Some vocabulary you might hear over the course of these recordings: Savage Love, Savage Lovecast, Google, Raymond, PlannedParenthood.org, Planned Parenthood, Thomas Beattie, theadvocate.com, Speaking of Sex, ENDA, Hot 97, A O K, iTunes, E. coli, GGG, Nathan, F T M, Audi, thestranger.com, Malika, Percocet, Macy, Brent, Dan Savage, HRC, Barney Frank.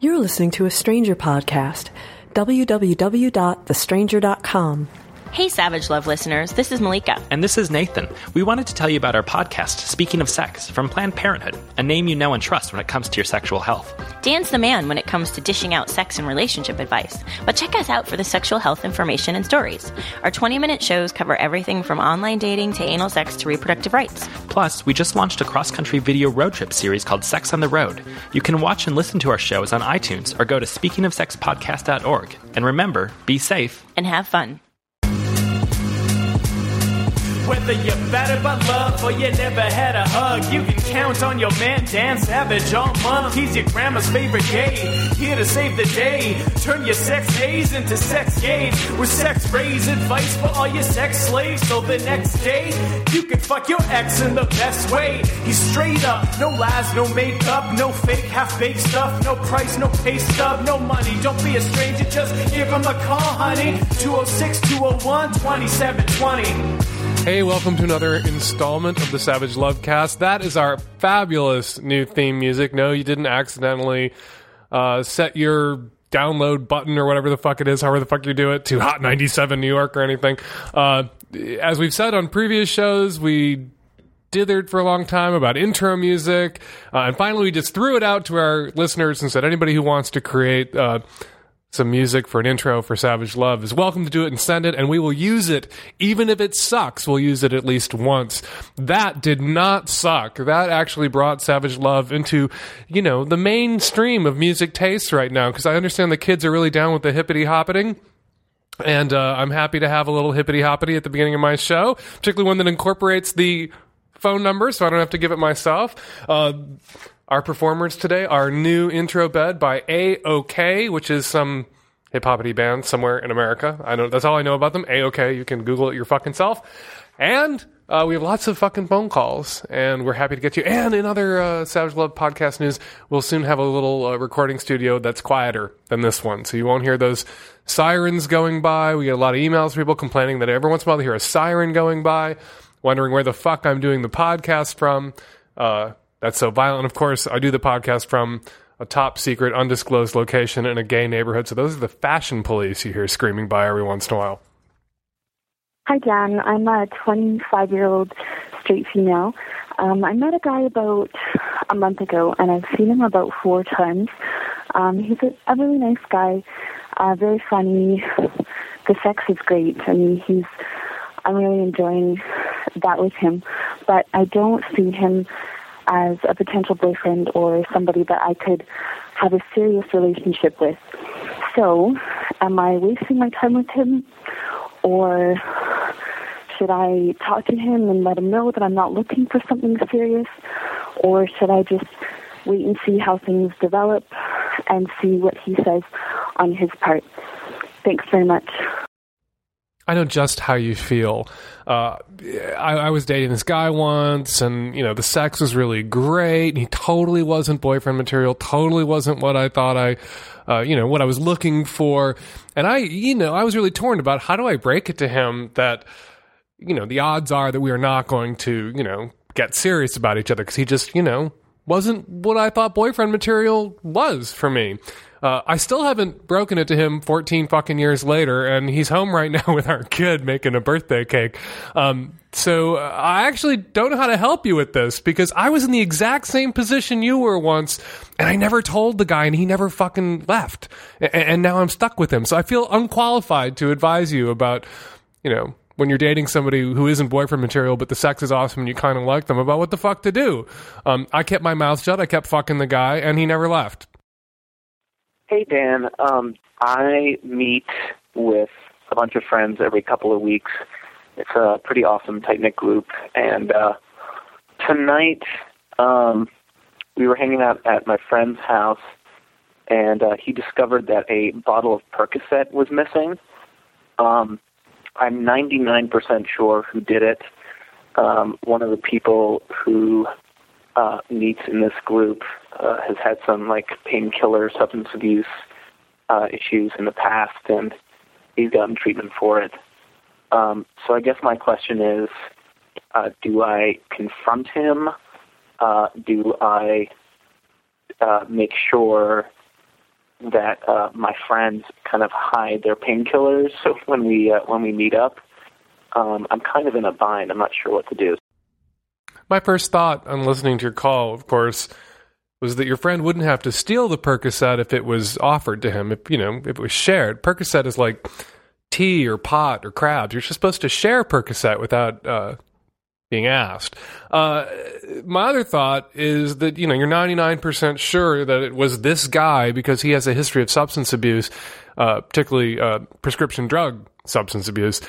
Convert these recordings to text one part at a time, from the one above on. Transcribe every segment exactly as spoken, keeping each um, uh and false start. You're listening to a Stranger podcast, w w w dot the stranger dot com. Hey, Savage Love listeners, this is Malika. And this is Nathan. We wanted to tell you about our podcast, Speaking of Sex, from Planned Parenthood, a name you know and trust when it comes to your sexual health. Dan's the man when it comes to dishing out sex and relationship advice, but check us out for the sexual health information and stories. Our twenty-minute shows cover everything from online dating to anal sex to reproductive rights. Plus, we just launched a cross-country video road trip series called Sex on the Road. You can watch and listen to our shows on iTunes or go to speaking of sex podcast dot org. And remember, be safe. And have fun. Whether you're battered by love or you never had a hug, you can count on your man Dan Savage all month. He's your grandma's favorite gay, here to save the day. Turn your sex days into sex games, with sex rays advice for all your sex slaves. So the next day, you can fuck your ex in the best way. He's straight up, no lies, no makeup, no fake, half-baked stuff, no price, no pay stub, no money. Don't be a stranger, just give him a call, honey. two oh six, two oh one, two seven two zero. Hey, welcome to another installment of the Savage Lovecast. That is our fabulous new theme music. No, you didn't accidentally uh, set your download button or whatever the fuck it is, however the fuck you do it, to Hot ninety-seven New York or anything. Uh, as we've said on previous shows, we dithered for a long time about intro music, uh, and finally we just threw it out to our listeners and said anybody who wants to create Uh, some music for an intro for Savage Love is welcome to do it and send it, and we will use it even if it sucks. We'll use it at least once. That did not suck. That actually brought Savage Love into, you know, the mainstream of music tastes right now, because I understand the kids are really down with the hippity-hoppeting. And uh, I'm happy to have a little hippity-hoppity at the beginning of my show, particularly one that incorporates the phone number, so I don't have to give it myself. Uh... Our performers today are New Intro Bed by A O K, which is some hip-hoppity band somewhere in America. I know that's all I know about them. A O K, you can Google it your fucking self. And uh, we have lots of fucking phone calls, and we're happy to get you. And in other uh, Savage Love podcast news, we'll soon have a little uh, recording studio that's quieter than this one, so you won't hear those sirens going by. We get a lot of emails from people complaining that every once in a while they hear a siren going by, wondering where the fuck I'm doing the podcast from. Uh... That's so violent. Of course, I do the podcast from a top-secret, undisclosed location in a gay neighborhood, so those are the fashion police you hear screaming by every once in a while. Hi, Dan. I'm a twenty-five-year-old straight female. Um, I met a guy about a month ago, and I've seen him about four times. Um, he's a, a really nice guy, uh, very funny. The sex is great. I mean, he's, I'm really enjoying that with him, but I don't see him as a potential boyfriend or somebody that I could have a serious relationship with. So, am I wasting my time with him? Or should I talk to him and let him know that I'm not looking for something serious? Or should I just wait and see how things develop and see what he says on his part? Thanks very much. I know just how you feel. Uh, I, I was dating this guy once, and, you know, the sex was really great, and he totally wasn't boyfriend material, totally wasn't what I thought I, uh, you know, what I was looking for. And I, you know, I was really torn about how do I break it to him that, you know, the odds are that we are not going to, you know, get serious about each other, because he just, you know, wasn't what I thought boyfriend material was for me. Uh, I still haven't broken it to him fourteen fucking years later, and he's home right now with our kid making a birthday cake. Um, so uh, I actually don't know how to help you with this, because I was in the exact same position you were once, and I never told the guy, and he never fucking left. A- and now I'm stuck with him. So I feel unqualified to advise you about, you know, when you're dating somebody who isn't boyfriend material, but the sex is awesome and you kind of like them, about what the fuck to do. Um, I kept my mouth shut. I kept fucking the guy, and he never left. Hey, Dan, um, I meet with a bunch of friends every couple of weeks. It's a pretty awesome, tight-knit group. And uh, tonight um, we were hanging out at my friend's house, and uh, he discovered that a bottle of Percocet was missing. Um, I'm ninety-nine percent sure who did it. Um, one of the people who Uh, meets in this group uh, has had some like painkiller substance abuse uh, issues in the past, and he's gotten treatment for it. Um, so I guess my question is, uh, do I confront him? Uh, do I uh, make sure that uh, my friends kind of hide their painkillers. So when we uh, when we meet up, um, I'm kind of in a bind. I'm not sure what to do. My first thought on listening to your call, of course, was that your friend wouldn't have to steal the Percocet if it was offered to him. If you know, if it was shared, Percocet is like tea or pot or crabs. You're just supposed to share Percocet without uh, being asked. Uh, my other thought is that, you know, you're ninety-nine percent sure that it was this guy because he has a history of substance abuse, uh, particularly uh, prescription drug substance abuse.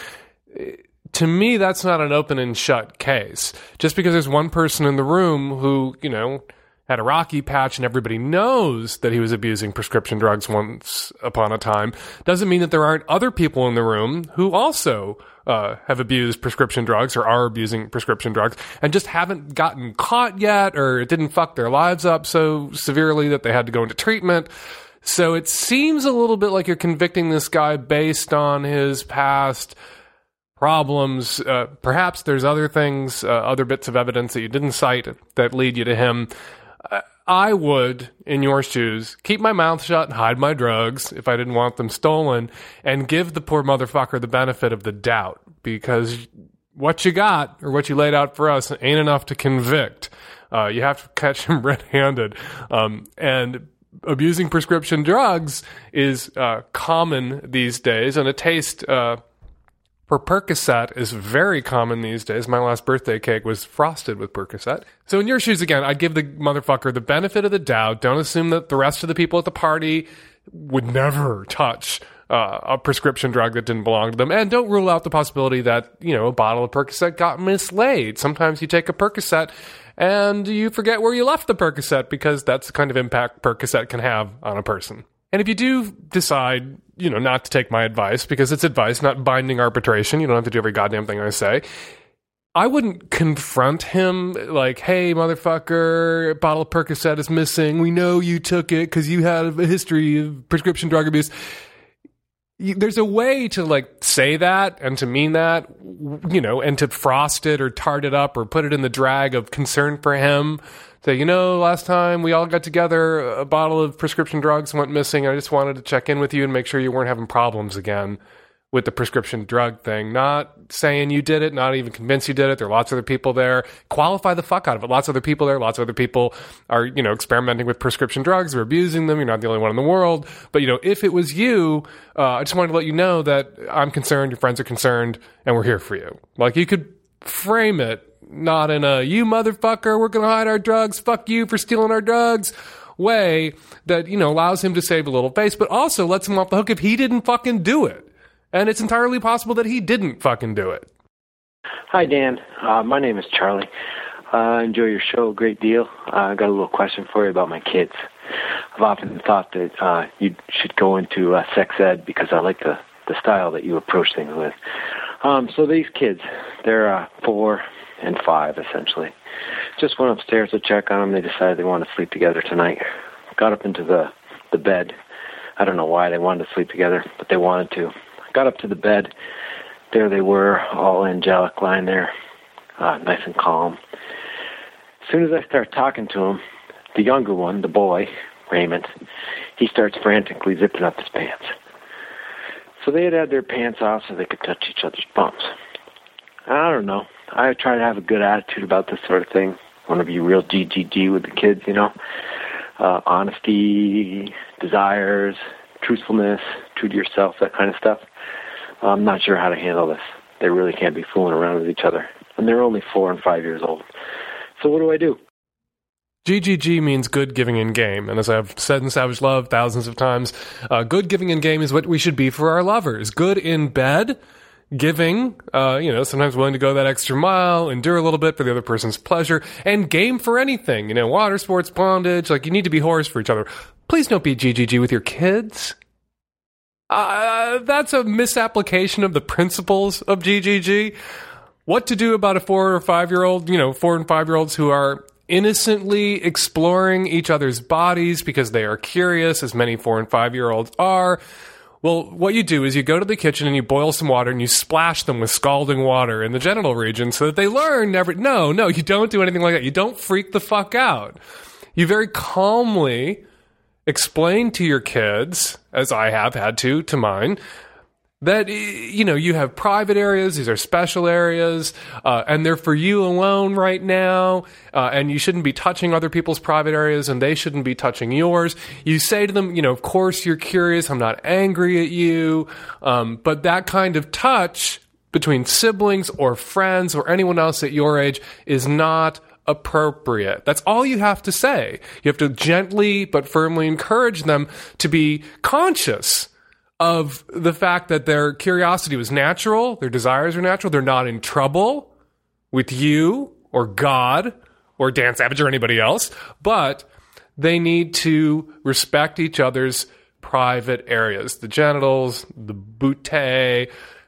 To me, that's not an open and shut case. Just because there's one person in the room who, you know, had a rocky patch and everybody knows that he was abusing prescription drugs once upon a time, doesn't mean that there aren't other people in the room who also uh, have abused prescription drugs or are abusing prescription drugs and just haven't gotten caught yet, or it didn't fuck their lives up so severely that they had to go into treatment. So it seems a little bit like you're convicting this guy based on his past problems. Uh, perhaps there's other things, uh, other bits of evidence that you didn't cite that lead you to him. I would, in your shoes, keep my mouth shut and hide my drugs if I didn't want them stolen, and give the poor motherfucker the benefit of the doubt, because what you got, or what you laid out for us, ain't enough to convict. Uh, you have to catch him red-handed. Um, and abusing prescription drugs is uh, common these days, and a taste uh, for Percocet is very common these days. My last birthday cake was frosted with Percocet. So in your shoes, again, I'd give the motherfucker the benefit of the doubt. Don't assume that the rest of the people at the party would never touch uh, a prescription drug that didn't belong to them. And don't rule out the possibility that, you know, a bottle of Percocet got mislaid. Sometimes you take a Percocet and you forget where you left the Percocet, because that's the kind of impact Percocet can have on a person. And if you do decide, you know, not to take my advice, because it's advice, not binding arbitration, you don't have to do every goddamn thing I say, I wouldn't confront him like, hey, motherfucker, a bottle of Percocet is missing. We know you took it because you had a history of prescription drug abuse. You, there's a way to, like, say that and to mean that, you know, and to frost it or tart it up or put it in the drag of concern for him. Say, you know, last time we all got together, a bottle of prescription drugs went missing. I just wanted to check in with you and make sure you weren't having problems again with the prescription drug thing. Not saying you did it, not even convinced you did it. There are lots of other people there. Qualify the fuck out of it. Lots of other people there. Lots of other people are, you know, experimenting with prescription drugs or abusing them. You're not the only one in the world. But, you know, if it was you, uh, I just wanted to let you know that I'm concerned, your friends are concerned, and we're here for you. Like, you could frame it. Not in a, you motherfucker, we're going to hide our drugs, fuck you for stealing our drugs, way that, you know, allows him to save a little face, but also lets him off the hook if he didn't fucking do it. And it's entirely possible that he didn't fucking do it. Hi, Dan. Uh, my name is Charlie. I uh, enjoy your show a great deal. I uh, got a little question for you about my kids. I've often thought that uh, you should go into uh, sex ed, because I like the, the style that you approach things with. Um, so these kids, they're uh, four... and five, essentially. Just went upstairs to check on them. They decided they wanted to sleep together tonight. Got up into the, the bed. I don't know why they wanted to sleep together, but they wanted to. Got up to the bed. There they were, all angelic, lying there, uh, nice and calm. As soon as I start talking to them, the younger one, the boy, Raymond, he starts frantically zipping up his pants. So they had had their pants off so they could touch each other's bumps. I don't know. I try to have a good attitude about this sort of thing. I want to be real G G G with the kids, you know. Uh, honesty, desires, truthfulness, true to yourself, that kind of stuff. I'm not sure how to handle this. They really can't be fooling around with each other. And they're only four and five years old. So what do I do? G G G means good giving in game. And as I've said in Savage Love thousands of times, uh, good giving in game is what we should be for our lovers. Good in bed. Giving, uh, you know, sometimes willing to go that extra mile, endure a little bit for the other person's pleasure, and game for anything, you know, water sports, bondage, like, you need to be whores for each other. Please don't be G G G with your kids. Uh, that's a misapplication of the principles of G G G. What to do about a four or five-year-old, you know, four and five-year-olds who are innocently exploring each other's bodies because they are curious, as many four and five-year-olds are. Well, what you do is you go to the kitchen and you boil some water and you splash them with scalding water in the genital region so that they learn never... No, no, you don't do anything like that. You don't freak the fuck out. You very calmly explain to your kids, as I have had to, to mine, that, you know, you have private areas, these are special areas, uh, and they're for you alone right now, uh, and you shouldn't be touching other people's private areas, and they shouldn't be touching yours. You say to them, you know, of course you're curious, I'm not angry at you, um, but that kind of touch between siblings or friends or anyone else at your age is not appropriate. That's all you have to say. You have to gently but firmly encourage them to be conscious of the fact that their curiosity was natural, their desires are natural, they're not in trouble with you or God or Dan Savage or anybody else, but they need to respect each other's private areas, the genitals, the butte.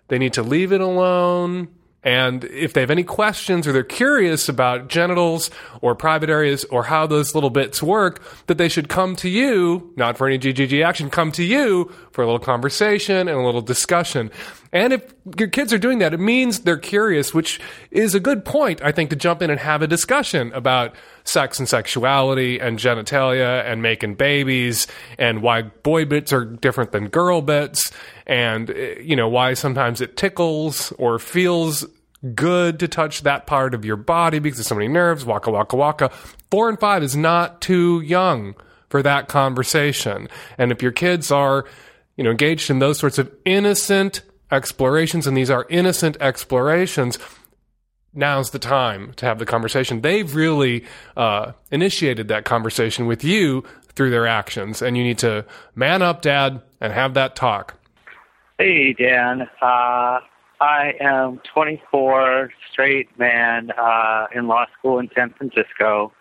They need to leave it alone, and if they have any questions or they're curious about genitals or private areas or how those little bits work, that they should come to you, not for any G G G action, come to you for a little conversation and a little discussion. And if your kids are doing that, it means they're curious, which is a good point, I think, to jump in and have a discussion about sex and sexuality and genitalia and making babies and why boy bits are different than girl bits and, you know, why sometimes it tickles or feels good to touch that part of your body because there's so many nerves, waka, waka, waka. Four and five is not too young for that conversation. And if your kids are, you know, engaged in those sorts of innocent explorations, and these are innocent explorations, now's the time to have the conversation. They've really uh, initiated that conversation with you through their actions, and you need to man up, Dad, and have that talk. Hey, Dan. Uh, I am twenty-four, straight man, uh, in law school in San Francisco,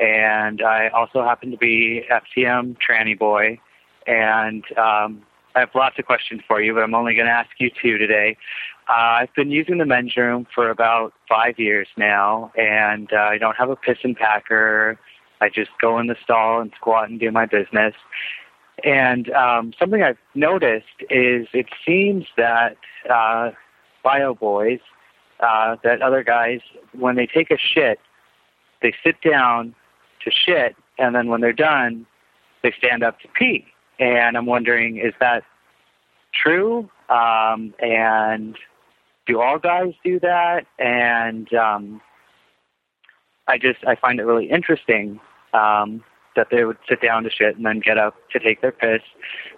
and I also happen to be F T M tranny boy, and um, I have lots of questions for you, but I'm only going to ask you two today. Uh, I've been using the men's room for about five years now, and uh, I don't have a piss and packer. I just go in the stall and squat and do my business. And um, something I've noticed is it seems that uh, bio boys, uh, that other guys, when they take a shit, they sit down to shit, and then when they're done, they stand up to pee. And I'm wondering, is that true? Um, and do all guys do that? And um, I just, I find it really interesting um, that they would sit down to shit and then get up to take their piss.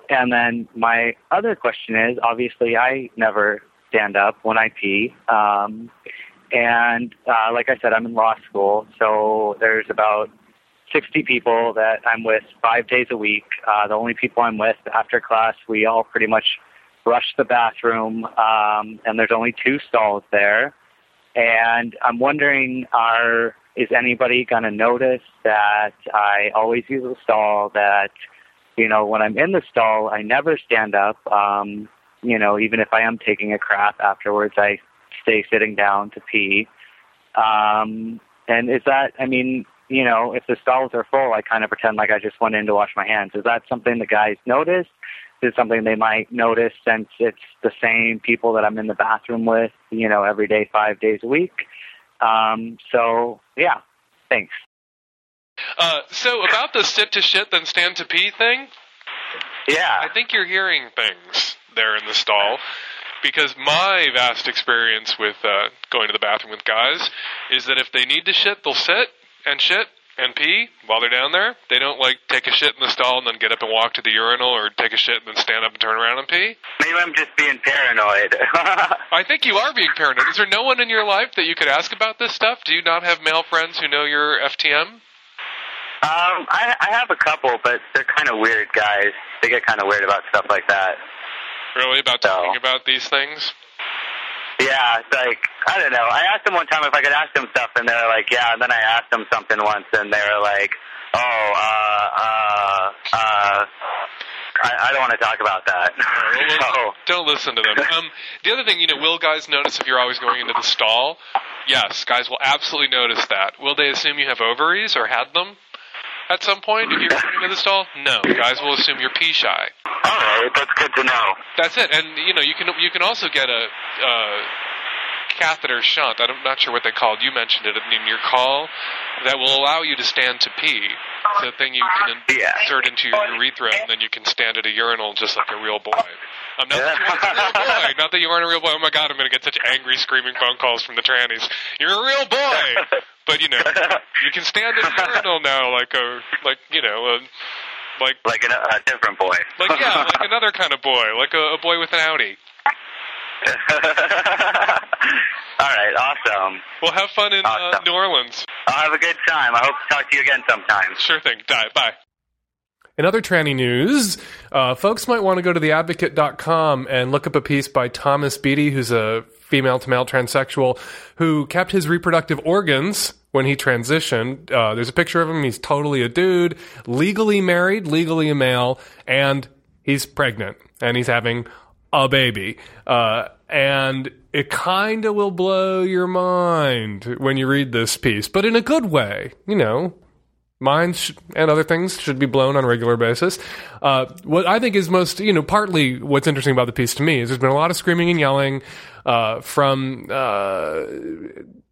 And then my other question is, obviously, I never stand up when I pee. Um, and uh, like I said, I'm in law school, so there's about sixty people that I'm with five days a week. Uh, the only people I'm with after class, we all pretty much rush the bathroom, um, and there's only two stalls there. And I'm wondering, are is anybody going to notice that I always use a stall, that, you know, when I'm in the stall, I never stand up. Um, you know, even if I am taking a crap afterwards, I stay sitting down to pee. Um, and is that, I mean, you know, if the stalls are full, I kind of pretend like I just went in to wash my hands. Is that something the guys notice? Is it something they might notice since it's the same people that I'm in the bathroom with, you know, every day, five days a week? Um, so, yeah, thanks. Uh, so about the sit to shit then stand to pee thing, yeah, I think you're hearing things there in the stall. Because my vast experience with uh, going to the bathroom with guys is that if they need to shit, they'll sit and shit and pee while they're down there. They don't, like, take a shit in the stall and then get up and walk to the urinal, or take a shit and then stand up and turn around and pee. Maybe I'm just being paranoid. I think you are being paranoid. Is there no one in your life that you could ask about this stuff? Do you not have male friends who know your F T M? Um, I, I have a couple, but they're kind of weird guys. They get kind of weird about stuff like that. Really? About so. talking about these things? Yeah, it's like, I don't know. I asked them one time if I could ask them stuff, and they were like, yeah. And then I asked them something once, and they were like, oh, uh, uh, uh, I, I don't want to talk about that. Right, well, so. Don't listen to them. Um, the other thing, you know, will guys notice if you're always going into the stall? Yes, guys will absolutely notice that. Will they assume you have ovaries or had them at some point if you're going into the stall? No, guys will assume you're pee shy. All right, that's good to know. That's it, and you know you can you can also get a uh, catheter shunt. I'm not sure what they called. You mentioned it in your call. That will allow you to stand to pee. The thing you can insert into your urethra, and then you can stand at a urinal just like a real boy. Um, not, yeah. that a real boy. Not that you aren't a real boy. Oh, my God, I'm going to get such angry, screaming phone calls from the trannies. You're a real boy. But, you know, you can stand at a urinal now like a, like, you know, a... Like like an, a different boy. Like, yeah, like another kind of boy, like a, a boy with an Audi. All right, awesome. Well, have fun in awesome. uh, New Orleans. I'll have a good time. I hope to talk to you again sometime. Sure thing. Bye. In other tranny news, uh, folks might want to go to the advocate dot com and look up a piece by Thomas Beattie, who's a female-to-male transsexual, who kept his reproductive organs when he transitioned. Uh, there's a picture of him. He's totally a dude, legally married, legally a male, and he's pregnant, and he's having a baby. Uh, and it kind of will blow your mind when you read this piece, but in a good way, you know. Minds sh- and other things should be blown on a regular basis. Uh, what I think is most, you know, partly what's interesting about the piece to me is there's been a lot of screaming and yelling uh, from uh,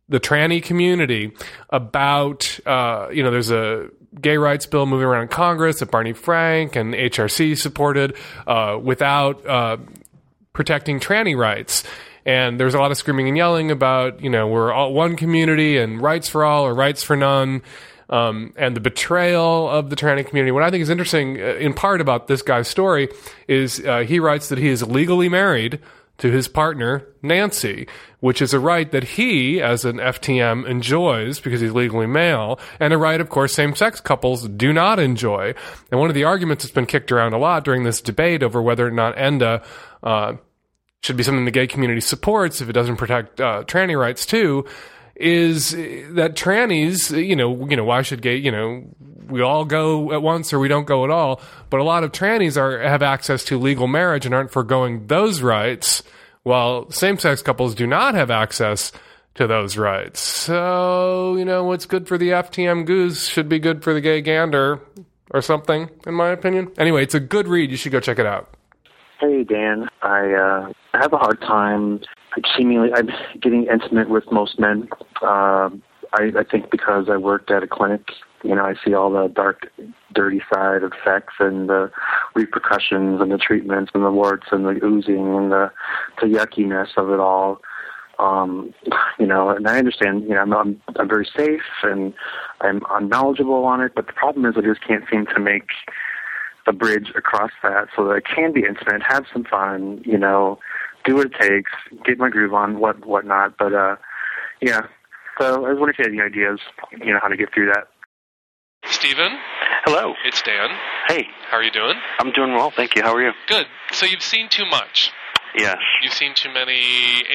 the tranny community about, uh, you know, there's a gay rights bill moving around Congress that Barney Frank and H R C supported uh, without uh, protecting tranny rights. And there's a lot of screaming and yelling about, you know, we're all one community and rights for all or rights for none. Um, and the betrayal of the tranny community. What I think is interesting, uh, in part, about this guy's story is uh, he writes that he is legally married to his partner, Nancy, which is a right that he, as an F T M, enjoys because he's legally male, and a right, of course, same-sex couples do not enjoy. And one of the arguments that's been kicked around a lot during this debate over whether or not ENDA uh, should be something the gay community supports if it doesn't protect uh, tranny rights, too, is that trannies, you know, you know, why should gay, you know, we all go at once or we don't go at all. But a lot of trannies are have access to legal marriage and aren't foregoing those rights, while same-sex couples do not have access to those rights. So, you know, what's good for the F T M goose should be good for the gay gander or something, in my opinion. Anyway, it's a good read. You should go check it out. Hey, Dan. I uh, I have a hard time... Seemingly, I'm getting intimate with most men. Uh, I, I think because I worked at a clinic, you know, I see all the dark, dirty side of sex and the repercussions and the treatments and the warts and the oozing and the, the yuckiness of it all. Um, you know, and I understand, you know, I'm, I'm, I'm very safe and I'm, I'm knowledgeable on it, but the problem is I just can't seem to make the bridge across that so that I can be intimate, have some fun, you know, do what it takes, get my groove on, what whatnot, but uh, yeah. So I was wondering if you had any ideas, you know, how to get through that. Stephen? Hello. It's Dan. Hey. How are you doing? I'm doing well, thank you. How are you? Good. So you've seen too much. Yes. You've seen too many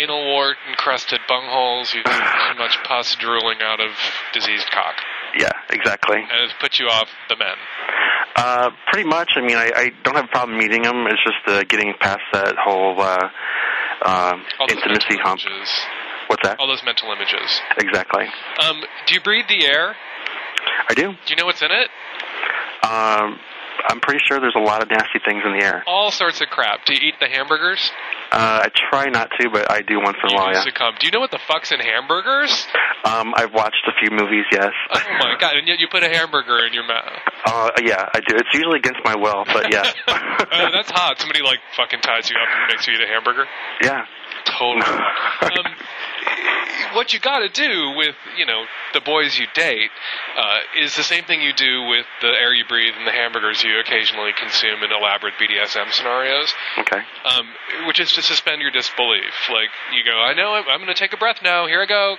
anal wart encrusted bungholes. You've seen too much pus drooling out of diseased cock. Yeah, exactly. And it's put you off the men. Uh, pretty much. I mean, I, I don't have a problem meeting them. It's just uh, getting past that whole uh, uh, intimacy hump. Images. What's that? All those mental images. Exactly. Um, do you breathe the air? I do. Do you know what's in it? Um, I'm pretty sure there's a lot of nasty things in the air. All sorts of crap. Do you eat the hamburgers? Uh, I try not to, but I do once in a while, yeah. Succumb. Do you know what the fuck's in hamburgers? Um, I've watched a few movies, yes. Oh, my God. And yet you put a hamburger in your mouth. Uh, yeah, I do. It's usually against my will, but yeah. uh, that's hot. Somebody, like, fucking ties you up and makes you eat a hamburger? Yeah. Totally. um, what you got to do with, you know, the boys you date uh, is the same thing you do with the air you breathe and the hamburgers you occasionally consume in elaborate B D S M scenarios. Okay. Um, which is to suspend your disbelief. Like, you go, I know, I'm, I'm going to take a breath now. Here I go.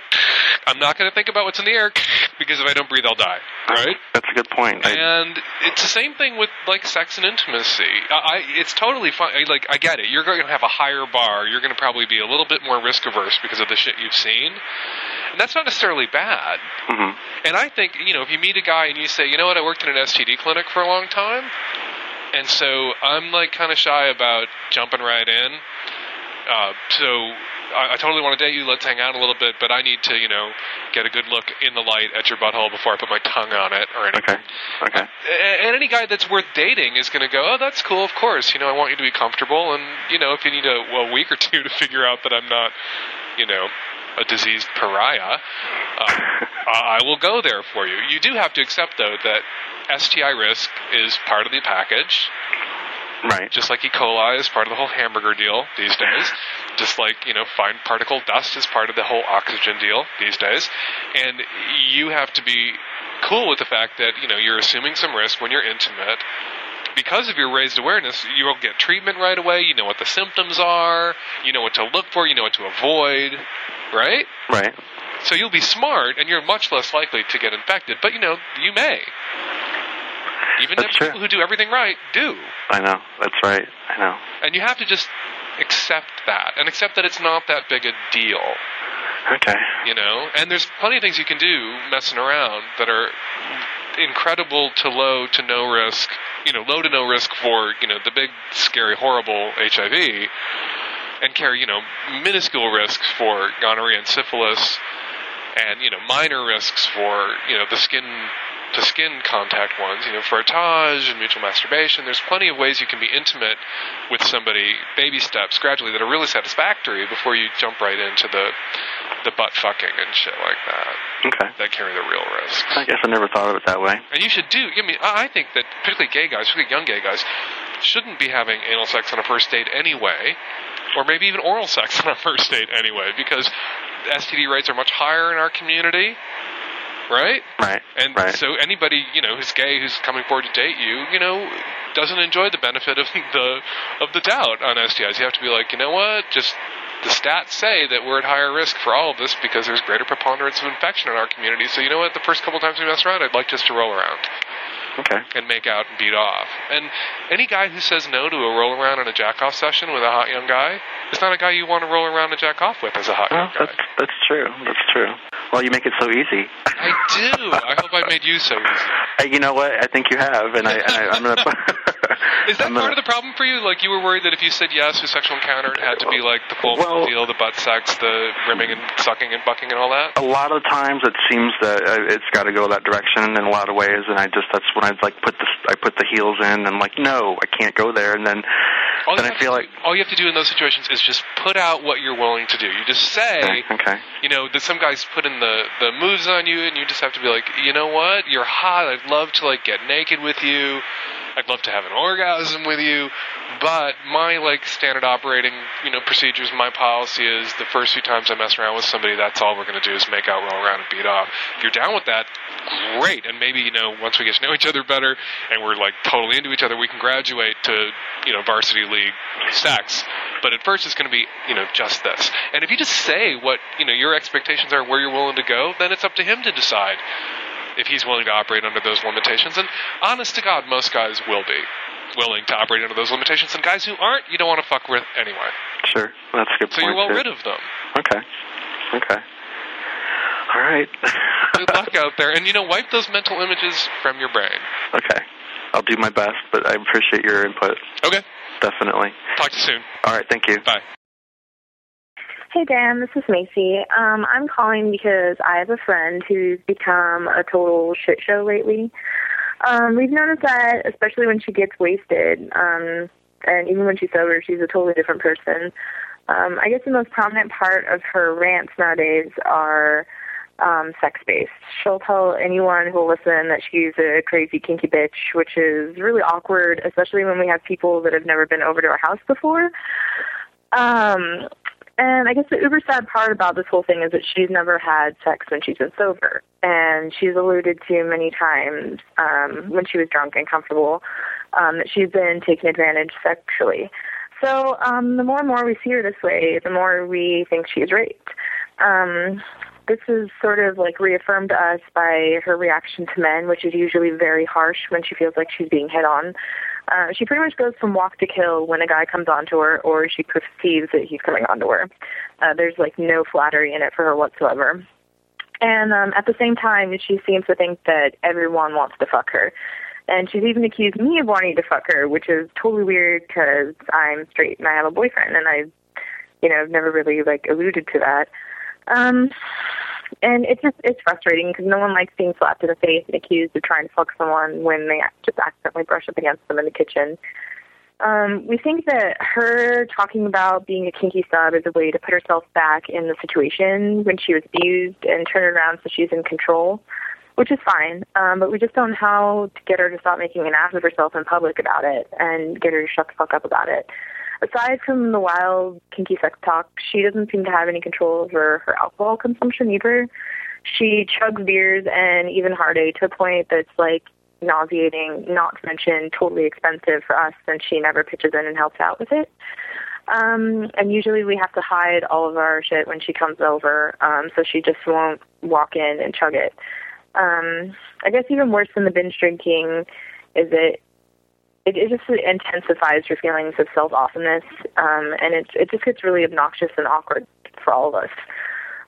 I'm not going to think about what's in the air because if I don't breathe, I'll die. Right? That's a good point. And I... it's the same thing with, like, sex and intimacy. I, I It's totally fine. Like, I get it. You're going to have a higher bar. You're going to probably be a little bit more risk-averse because of the shit you've seen. And that's not necessarily bad. Mm-hmm. And I think, you know, if you meet a guy and you say, you know what, I worked in an S T D clinic for a long time, and so I'm, like, kind of shy about jumping right in. Uh, so I, I totally want to date you. Let's hang out a little bit, but I need to, you know, get a good look in the light at your butthole before I put my tongue on it or anything. Okay. Okay. And, and any guy that's worth dating is going to go, oh, that's cool. Of course, you know, I want you to be comfortable, and you know, if you need a, a week or two to figure out that I'm not, you know, a diseased pariah, um, I will go there for you. You do have to accept, though, that S T I risk is part of the package. Right. Just like E. coli is part of the whole hamburger deal these days. Just like, you know, fine particle dust is part of the whole oxygen deal these days. And you have to be cool with the fact that, you know, you're assuming some risk when you're intimate. Because of your raised awareness, you will get treatment right away. You know what the symptoms are. You know what to look for. You know what to avoid. Right? Right. So you'll be smart, and you're much less likely to get infected. But, you know, you may. Even the people who do everything right do. I know. That's right. I know. And you have to just accept that, and accept that it's not that big a deal. Okay. You know? And there's plenty of things you can do messing around that are incredible to low to no risk, you know, low to no risk for, you know, the big, scary, horrible H I V, and carry, you know, minuscule risks for gonorrhea and syphilis, and, you know, minor risks for, you know, the skin to skin contact ones, you know, frottage and mutual masturbation. There's plenty of ways you can be intimate with somebody, baby steps, gradually, that are really satisfactory before you jump right into the the butt fucking and shit like that. Okay. That carry the real risks. I guess I never thought of it that way. And you should do, I mean, I think that particularly gay guys, particularly young gay guys, shouldn't be having anal sex on a first date anyway, or maybe even oral sex on a first date anyway, because S T D rates are much higher in our community. Right? Right. And right. So anybody, you know, who's gay, who's coming forward to date you, you know, doesn't enjoy the benefit of the of the doubt on S T Is. You have to be like, you know what, just the stats say that we're at higher risk for all of this because there's greater preponderance of infection in our community. So you know what, the first couple times we mess around, I'd like just to roll around. Okay. And make out and beat off. And any guy who says no to a roll around and a jack off session with a hot young guy, it's not a guy you want to roll around and jack off with as a hot well, young guy. That's, that's true. That's true. Well, you make it so easy. I do. I hope I made you so easy. You know what? I think you have, and I, I, I'm gonna. Is that I'm part gonna... of the problem for you? Like, you were worried that if you said yes to a sexual encounter, it had to be like the full well, deal, the butt sex, the rimming and sucking and bucking and all that? A lot of times it seems that it's got to go that direction in a lot of ways, and I just, that's when I'd like put the, I put the heels in, and I'm like, no, I can't go there, and then, all then I feel like... Do, all you have to do in those situations is just put out what you're willing to do. You just say, okay, okay. You know, that some guys put in the, the moves on you, and you just have to be like, you know what, you're hot, I'd love to, like, get naked with you, I'd love to have an orgasm with you, but my, like, standard operating, you know, procedures, my policy is the first few times I mess around with somebody, that's all we're going to do is make out, roll around, and beat off. If you're down with that, great, and maybe, you know, once we get to know each other better and we're, like, totally into each other, we can graduate to, you know, varsity league sex, but at first it's going to be, you know, just this. And if you just say what, you know, your expectations are, where you're willing to go, then it's up to him to decide if he's willing to operate under those limitations. And honest to God, most guys will be willing to operate under those limitations. And guys who aren't, you don't want to fuck with anyway. Sure. That's a good point. So you're well rid of them. Okay. Okay. All right. Good luck out there. And, you know, wipe those mental images from your brain. Okay. I'll do my best, but I appreciate your input. Okay. Definitely. Talk to you soon. All right. Thank you. Bye. Hey, Dan, this is Macy. Um, I'm calling because I have a friend who's become a total shit show lately. Um, we've noticed that, especially when she gets wasted, um, and even when she's sober, she's a totally different person. Um, I guess the most prominent part of her rants nowadays are um, sex-based. She'll tell anyone who'll listen that she's a crazy kinky bitch, which is really awkward, especially when we have people that have never been over to our house before. Um... And I guess the uber sad part about this whole thing is that she's never had sex when she's been sober. And she's alluded to many times um, when she was drunk and comfortable um, that she's been taken advantage sexually. So um, the more and more we see her this way, the more we think she's raped. Um, this is sort of like reaffirmed to us by her reaction to men, which is usually very harsh when she feels like she's being hit on. Uh, she pretty much goes from walk to kill when a guy comes onto her or she perceives that he's coming onto her. Uh, there's, like, no flattery in it for her whatsoever. And um, at the same time, she seems to think that everyone wants to fuck her. And she's even accused me of wanting to fuck her, which is totally weird because I'm straight and I have a boyfriend, and I, you know, I've never really, like, alluded to that. Um, and it's just, it's frustrating because no one likes being slapped in the face and accused of trying to fuck someone when they just accidentally brush up against them in the kitchen. Um, we think that her talking about being a kinky sub is a way to put herself back in the situation when she was abused and turn it around so she's in control, which is fine. Um, but we just don't know how to get her to stop making an ass of herself in public about it and get her to shut the fuck up about it. Aside from the wild kinky sex talk, she doesn't seem to have any control over her alcohol consumption either. She chugs beers and even hard A to a point that's, like, nauseating, not to mention totally expensive for us, since she never pitches in and helps out with it. Um, and usually we have to hide all of our shit when she comes over, um, so she just won't walk in and chug it. Um, I guess even worse than the binge drinking is it, It, it just intensifies your feelings of self-awesomeness, um, and it, it just gets really obnoxious and awkward for all of us.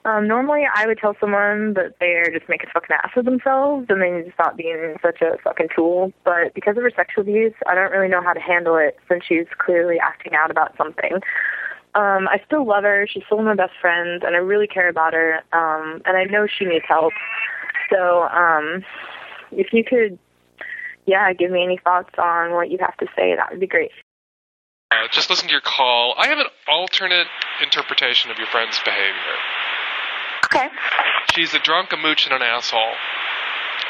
Um, normally, I would tell someone that they're just making a fucking ass of themselves and they need to stop being such a fucking tool, but because of her sexual abuse, I don't really know how to handle it since she's clearly acting out about something. Um, I still love her, she's still one of my best friends, and I really care about her, um, and I know she needs help. So, um, if you could... Yeah, give me any thoughts on what you have to say. That would be great. Uh, just listen to your call. I have an alternate interpretation of your friend's behavior. Okay. She's a drunk, a mooch, and an asshole.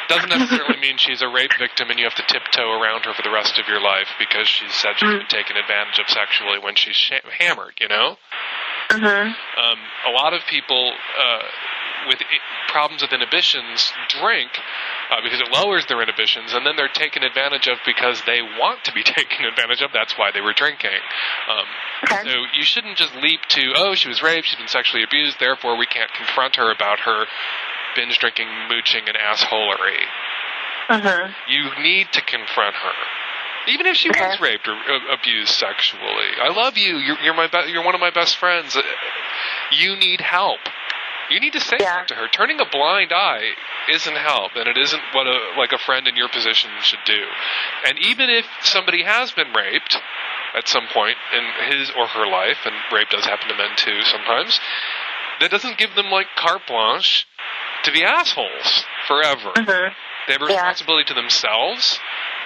Doesn't necessarily mean she's a rape victim and you have to tiptoe around her for the rest of your life because she's said she's been taken advantage of sexually when she's sh- hammered, you know? Mm-hmm. Um, a lot of people uh, with I- problems with inhibitions drink uh, because it lowers their inhibitions, and then they're taken advantage of because they want to be taken advantage of. That's why they were drinking. Um, okay. So you shouldn't just leap to, oh, she was raped, she's been sexually abused, therefore we can't confront her about her binge drinking, mooching, and assholery. Uh-huh. You need to confront her. Even if she okay. was raped or abused sexually. I love you. You're, you're my be- you're one of my best friends. You need help. You need to say yeah. something to her. Turning a blind eye isn't help, and it isn't what a like a friend in your position should do. And even if somebody has been raped at some point in his or her life, and rape does happen to men too sometimes, that doesn't give them like carte blanche to be assholes forever. Mm-hmm. They have a responsibility yeah. to themselves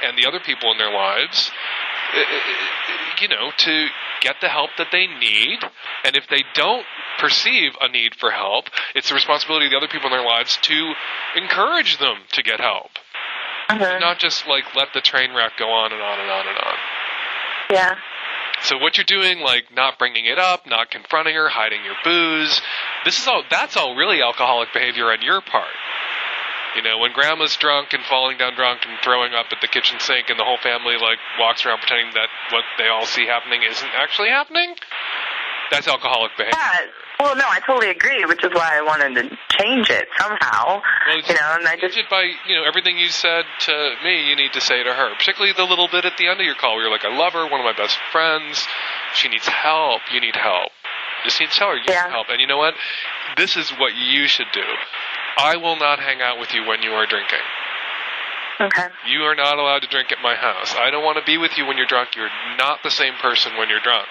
and the other people in their lives, you know, to get the help that they need. And if they don't perceive a need for help, it's the responsibility of the other people in their lives to encourage them to get help. Mm-hmm. Not just, like, let the train wreck go on and on and on and on. Yeah. So what you're doing, like, not bringing it up, not confronting her, hiding your booze, this is all. that's all really alcoholic behavior on your part. You know, when grandma's drunk and falling down drunk and throwing up at the kitchen sink and the whole family, like, walks around pretending that what they all see happening isn't actually happening, that's alcoholic behavior. Yeah. Well, no, I totally agree, which is why I wanted to change it somehow. Well, you know, and I just... Change it by, you know, everything you said to me, you need to say to her, particularly the little bit at the end of your call where you're like, I love her, one of my best friends, she needs help, you need help. You just need to tell her you yeah. need help. And you know what? This is what you should do. I will not hang out with you when you are drinking. Okay. You are not allowed to drink at my house. I don't want to be with you when you're drunk. You're not the same person when you're drunk.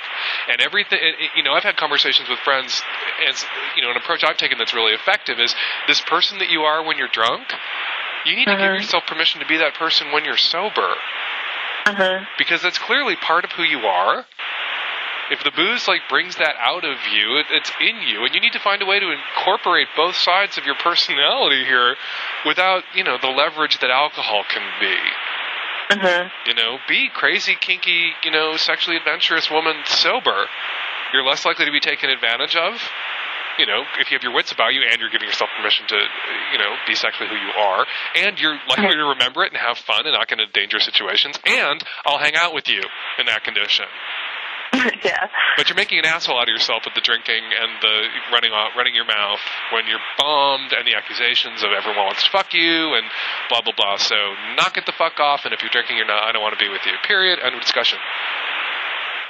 And everything, you know, I've had conversations with friends, and, you know, an approach I've taken that's really effective is this person that you are when you're drunk, you need mm-hmm. to give yourself permission to be that person when you're sober. Mm-hmm. Because that's clearly part of who you are. If the booze, like, brings that out of you, it, it's in you, and you need to find a way to incorporate both sides of your personality here without, you know, the leverage that alcohol can be. Mm-hmm. You know, be crazy, kinky, you know, sexually adventurous woman sober. You're less likely to be taken advantage of, you know, if you have your wits about you and you're giving yourself permission to, you know, be sexually who you are, and you're likely to remember it and have fun and not get into dangerous situations, and I'll hang out with you in that condition. Yeah. But you're making an asshole out of yourself with the drinking and the running off, running your mouth when you're bombed and the accusations of everyone wants to fuck you and blah, blah, blah. So knock it the fuck off, and if you're drinking, you're not, I don't want to be with you. Period. End of discussion.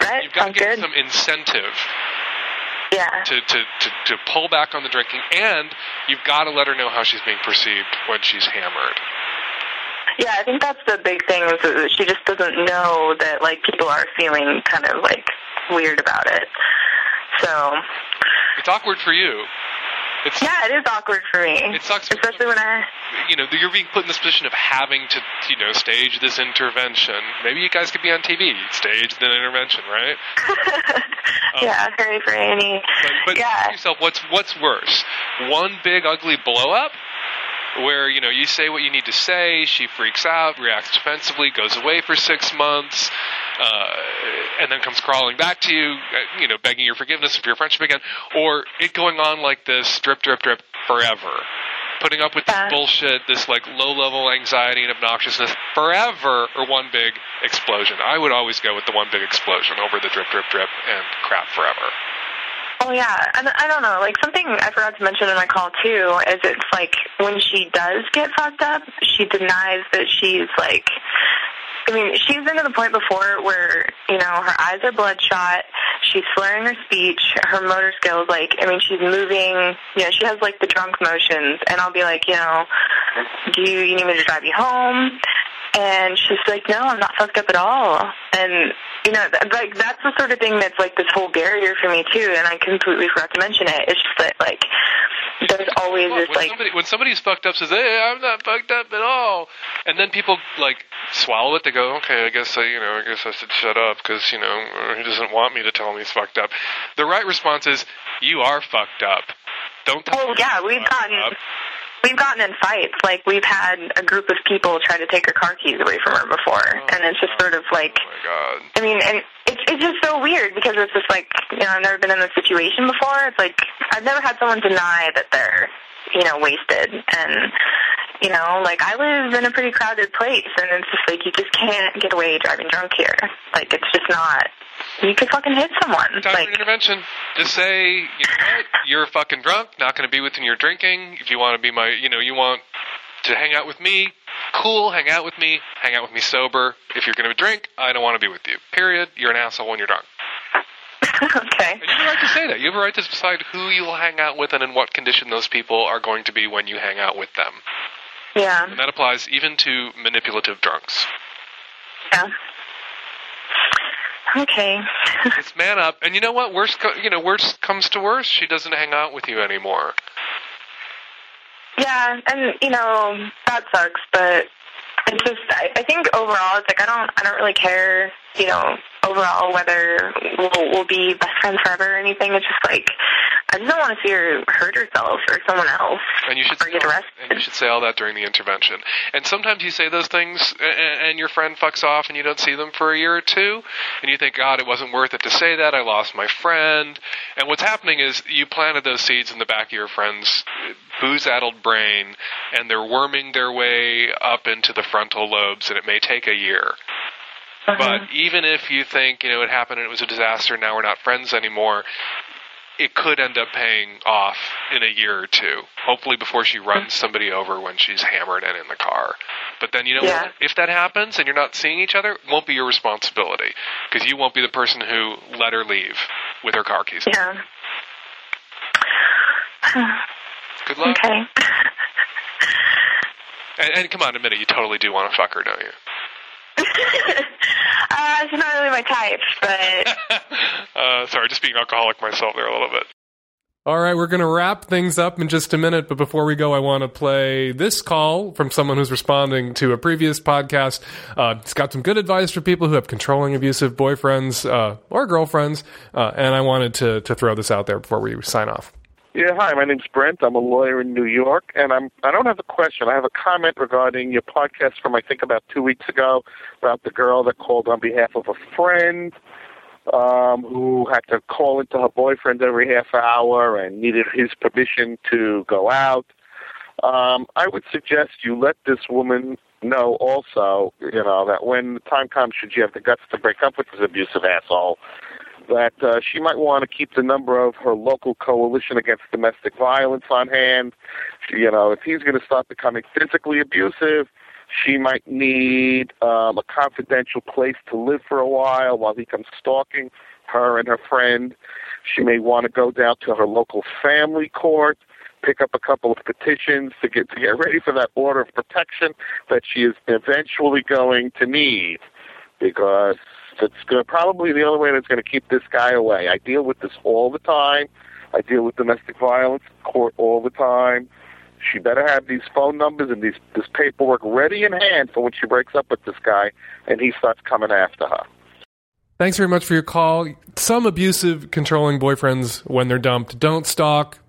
Right. You've got I'm to get good. some incentive yeah. to, to, to, to pull back on the drinking, and you've got to let her know how she's being perceived when she's hammered. Yeah, I think that's the big thing is that she just doesn't know that, like, people are feeling kind of, like, weird about it. So it's awkward for you. It's, yeah, it is awkward for me. It sucks, especially when I, you know, you're being put in this position of having to, you know, stage this intervention. Maybe you guys could be on T V, stage the intervention, right? um, yeah, very brainy. But, but yeah. ask yourself, what's what's worse, one big ugly blow up, where, you know, you say what you need to say, she freaks out, reacts defensively, goes away for six months. Uh, and then comes crawling back to you, you know, begging your forgiveness for your friendship again, or it going on like this, drip, drip, drip, forever, putting up with this bullshit, this like low-level anxiety and obnoxiousness forever, or one big explosion. I would always go with the one big explosion over the drip, drip, drip, and crap forever. Oh, yeah. And I don't know. Like, something I forgot to mention in my call, too, is it's like when she does get fucked up, she denies that she's like... I mean, she's been to the point before where, you know, her eyes are bloodshot, she's slurring her speech, her motor skills, like, I mean, she's moving, you know, she has, like, the drunk motions, and I'll be like, you know, do you, you need me to drive you home? And she's like, no, I'm not fucked up at all. And, you know, th- like, that's the sort of thing that's, like, this whole barrier for me, too, and I completely forgot to mention it. It's just that, like... There's always this, when like... Somebody, when somebody's fucked up says, hey, I'm not fucked up at all, and then people, like, swallow it. They go, okay, I guess I, you know, I guess I should shut up because, you know, he doesn't want me to tell him he's fucked up. The right response is, you are fucked up. Don't tell well, me yeah, we've gotten... Up. We've gotten in fights. Like, we've had a group of people try to take her car keys away from her before. Oh, and it's just sort of like... Oh, my God. I mean, and it's, it's just so weird because it's just like, you know, I've never been in this situation before. It's like, I've never had someone deny that they're, you know, wasted. And, you know, like, I live in a pretty crowded place. And it's just like, you just can't get away driving drunk here. Like, it's just not... You could fucking hit someone. Time like, for intervention. Just say, you know what, you're fucking drunk, not going to be within your drinking. If you want to be my, you know, you want to hang out with me, cool, hang out with me, hang out with me sober. If you're going to drink, I don't want to be with you. Period. You're an asshole when you're drunk. Okay. And you have a right to say that. You have a right to decide who you will hang out with and in what condition those people are going to be when you hang out with them. Yeah. And that applies even to manipulative drunks. Yeah. Okay. It's man up. And you know what? Worst, co- you know, worst comes to worst. She doesn't hang out with you anymore. Yeah, and you know that sucks. But it's just, I, I think overall, it's like I don't, I don't really care. You know, overall, whether we'll, we'll be best friends forever or anything. It's just like I just don't want to see her hurt herself or someone else. And you should or get arrested. And you should say all that during the intervention. And sometimes you say those things, and, and your friend fucks off, and you don't see them for a year or two, and you think, God, it wasn't worth it to say that. I lost my friend. And what's happening is you planted those seeds in the back of your friend's booze-addled brain, and they're worming their way up into the frontal lobes, and it may take a year. Uh-huh. But even if you think, you know, it happened and it was a disaster, now we're not friends anymore, it could end up paying off in a year or two, hopefully before she runs somebody over when she's hammered and in the car. But then, you know, yeah. if that happens and you're not seeing each other, it won't be your responsibility because you won't be the person who let her leave with her car keys. Yeah. Good luck. Okay. And, and come on, admit it, you totally do want to fuck her, don't you? Uh, it's not really my type, but... uh, sorry, just being alcoholic myself there a little bit. All right, we're going to wrap things up in just a minute, but before we go, I want to play this call from someone who's responding to a previous podcast. Uh, it's got some good advice for people who have controlling, abusive boyfriends uh, or girlfriends, uh, and I wanted to, to throw this out there before we sign off. Yeah, hi, my name's Brent. I'm a lawyer in New York, and I'm, I don't have a question. I have a comment regarding your podcast from, I think, about two weeks ago about the girl that called on behalf of a friend um, who had to call into her boyfriend every half hour and needed his permission to go out. Um, I would suggest you let this woman know also, you know, that when the time comes, should you have the guts to break up with this abusive asshole, that uh, she might want to keep the number of her local coalition against domestic violence on hand. You know, if he's going to start becoming physically abusive, she might need um, a confidential place to live for a while while he comes stalking her and her friend. She may want to go down to her local family court, pick up a couple of petitions to get, to get ready for that order of protection that she is eventually going to need, because it's probably the only way that's going to keep this guy away. I deal with this all the time. I deal with domestic violence in court all the time. She better have these phone numbers and these this paperwork ready in hand for when she breaks up with this guy and he starts coming after her. Thanks very much for your call. Some abusive, controlling boyfriends, when they're dumped, don't stalk,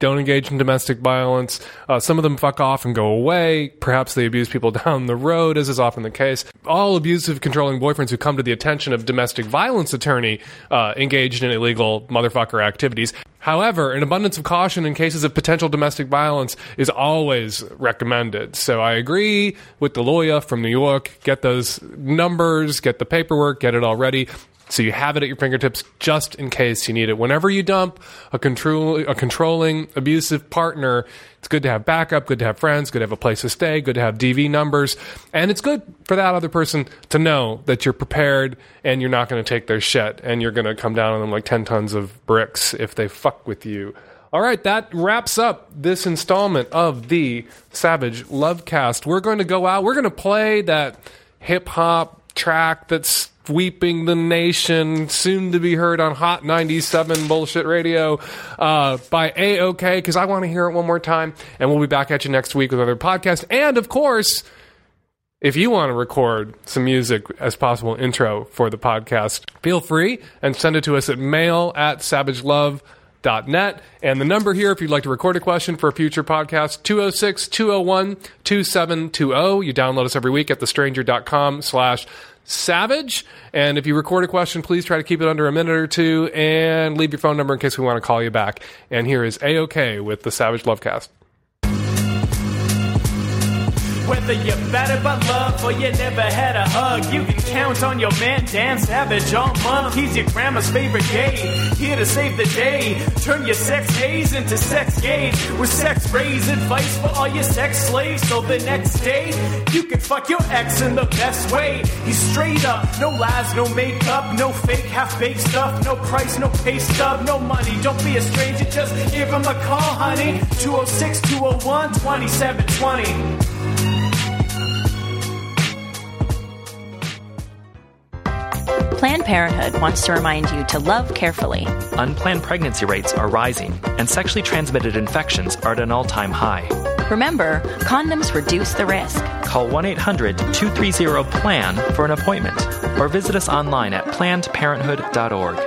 don't engage in domestic violence. Uh, some of them fuck off and go away. Perhaps they abuse people down the road, as is often the case. All abusive, controlling boyfriends who come to the attention of domestic violence attorney uh, engaged in illegal motherfucker activities. However, an abundance of caution in cases of potential domestic violence is always recommended. So I agree with the lawyer from New York. Get those numbers, get the paperwork, get it all ready, so you have it at your fingertips just in case you need it. Whenever you dump a, control, a controlling, abusive partner, it's good to have backup, good to have friends, good to have a place to stay, good to have D V numbers. And it's good for that other person to know that you're prepared and you're not going to take their shit and you're going to come down on them like ten tons of bricks if they fuck with you. All right, that wraps up this installment of the Savage Lovecast. We're going to go out. We're going to play that hip-hop track that's sweeping the nation, soon to be heard on Hot ninety-seven bullshit radio uh, by A O K, because I want to hear it one more time, and we'll be back at you next week with another podcast. And, of course, if you want to record some music as possible intro for the podcast, feel free and send it to us at mail at savage love dot net. And the number here, if you'd like to record a question for a future podcast, two oh six, two oh one, two seven two oh. You download us every week at thestranger.com slash Savage. And if you record a question, please try to keep it under a minute or two and leave your phone number in case we want to call you back. And here is A O K with the Savage Lovecast. Whether you're battered by love or you never had a hug, you can count on your man Dan Savage all month. He's your grandma's favorite gay, here to save the day. Turn your sex haze into sex gaze, with sex rays advice for all your sex slaves. So the next day, you can fuck your ex in the best way. He's straight up, no lies, no makeup, no fake half-baked stuff, no price, no pay stub, no money. Don't be a stranger, just give him a call, honey. two oh six, two oh one, two seven two oh. Planned Parenthood wants to remind you to love carefully. Unplanned pregnancy rates are rising, and sexually transmitted infections are at an all-time high. Remember, condoms reduce the risk. Call one eight hundred, two three zero, PLAN for an appointment, or visit us online at planned parenthood dot org.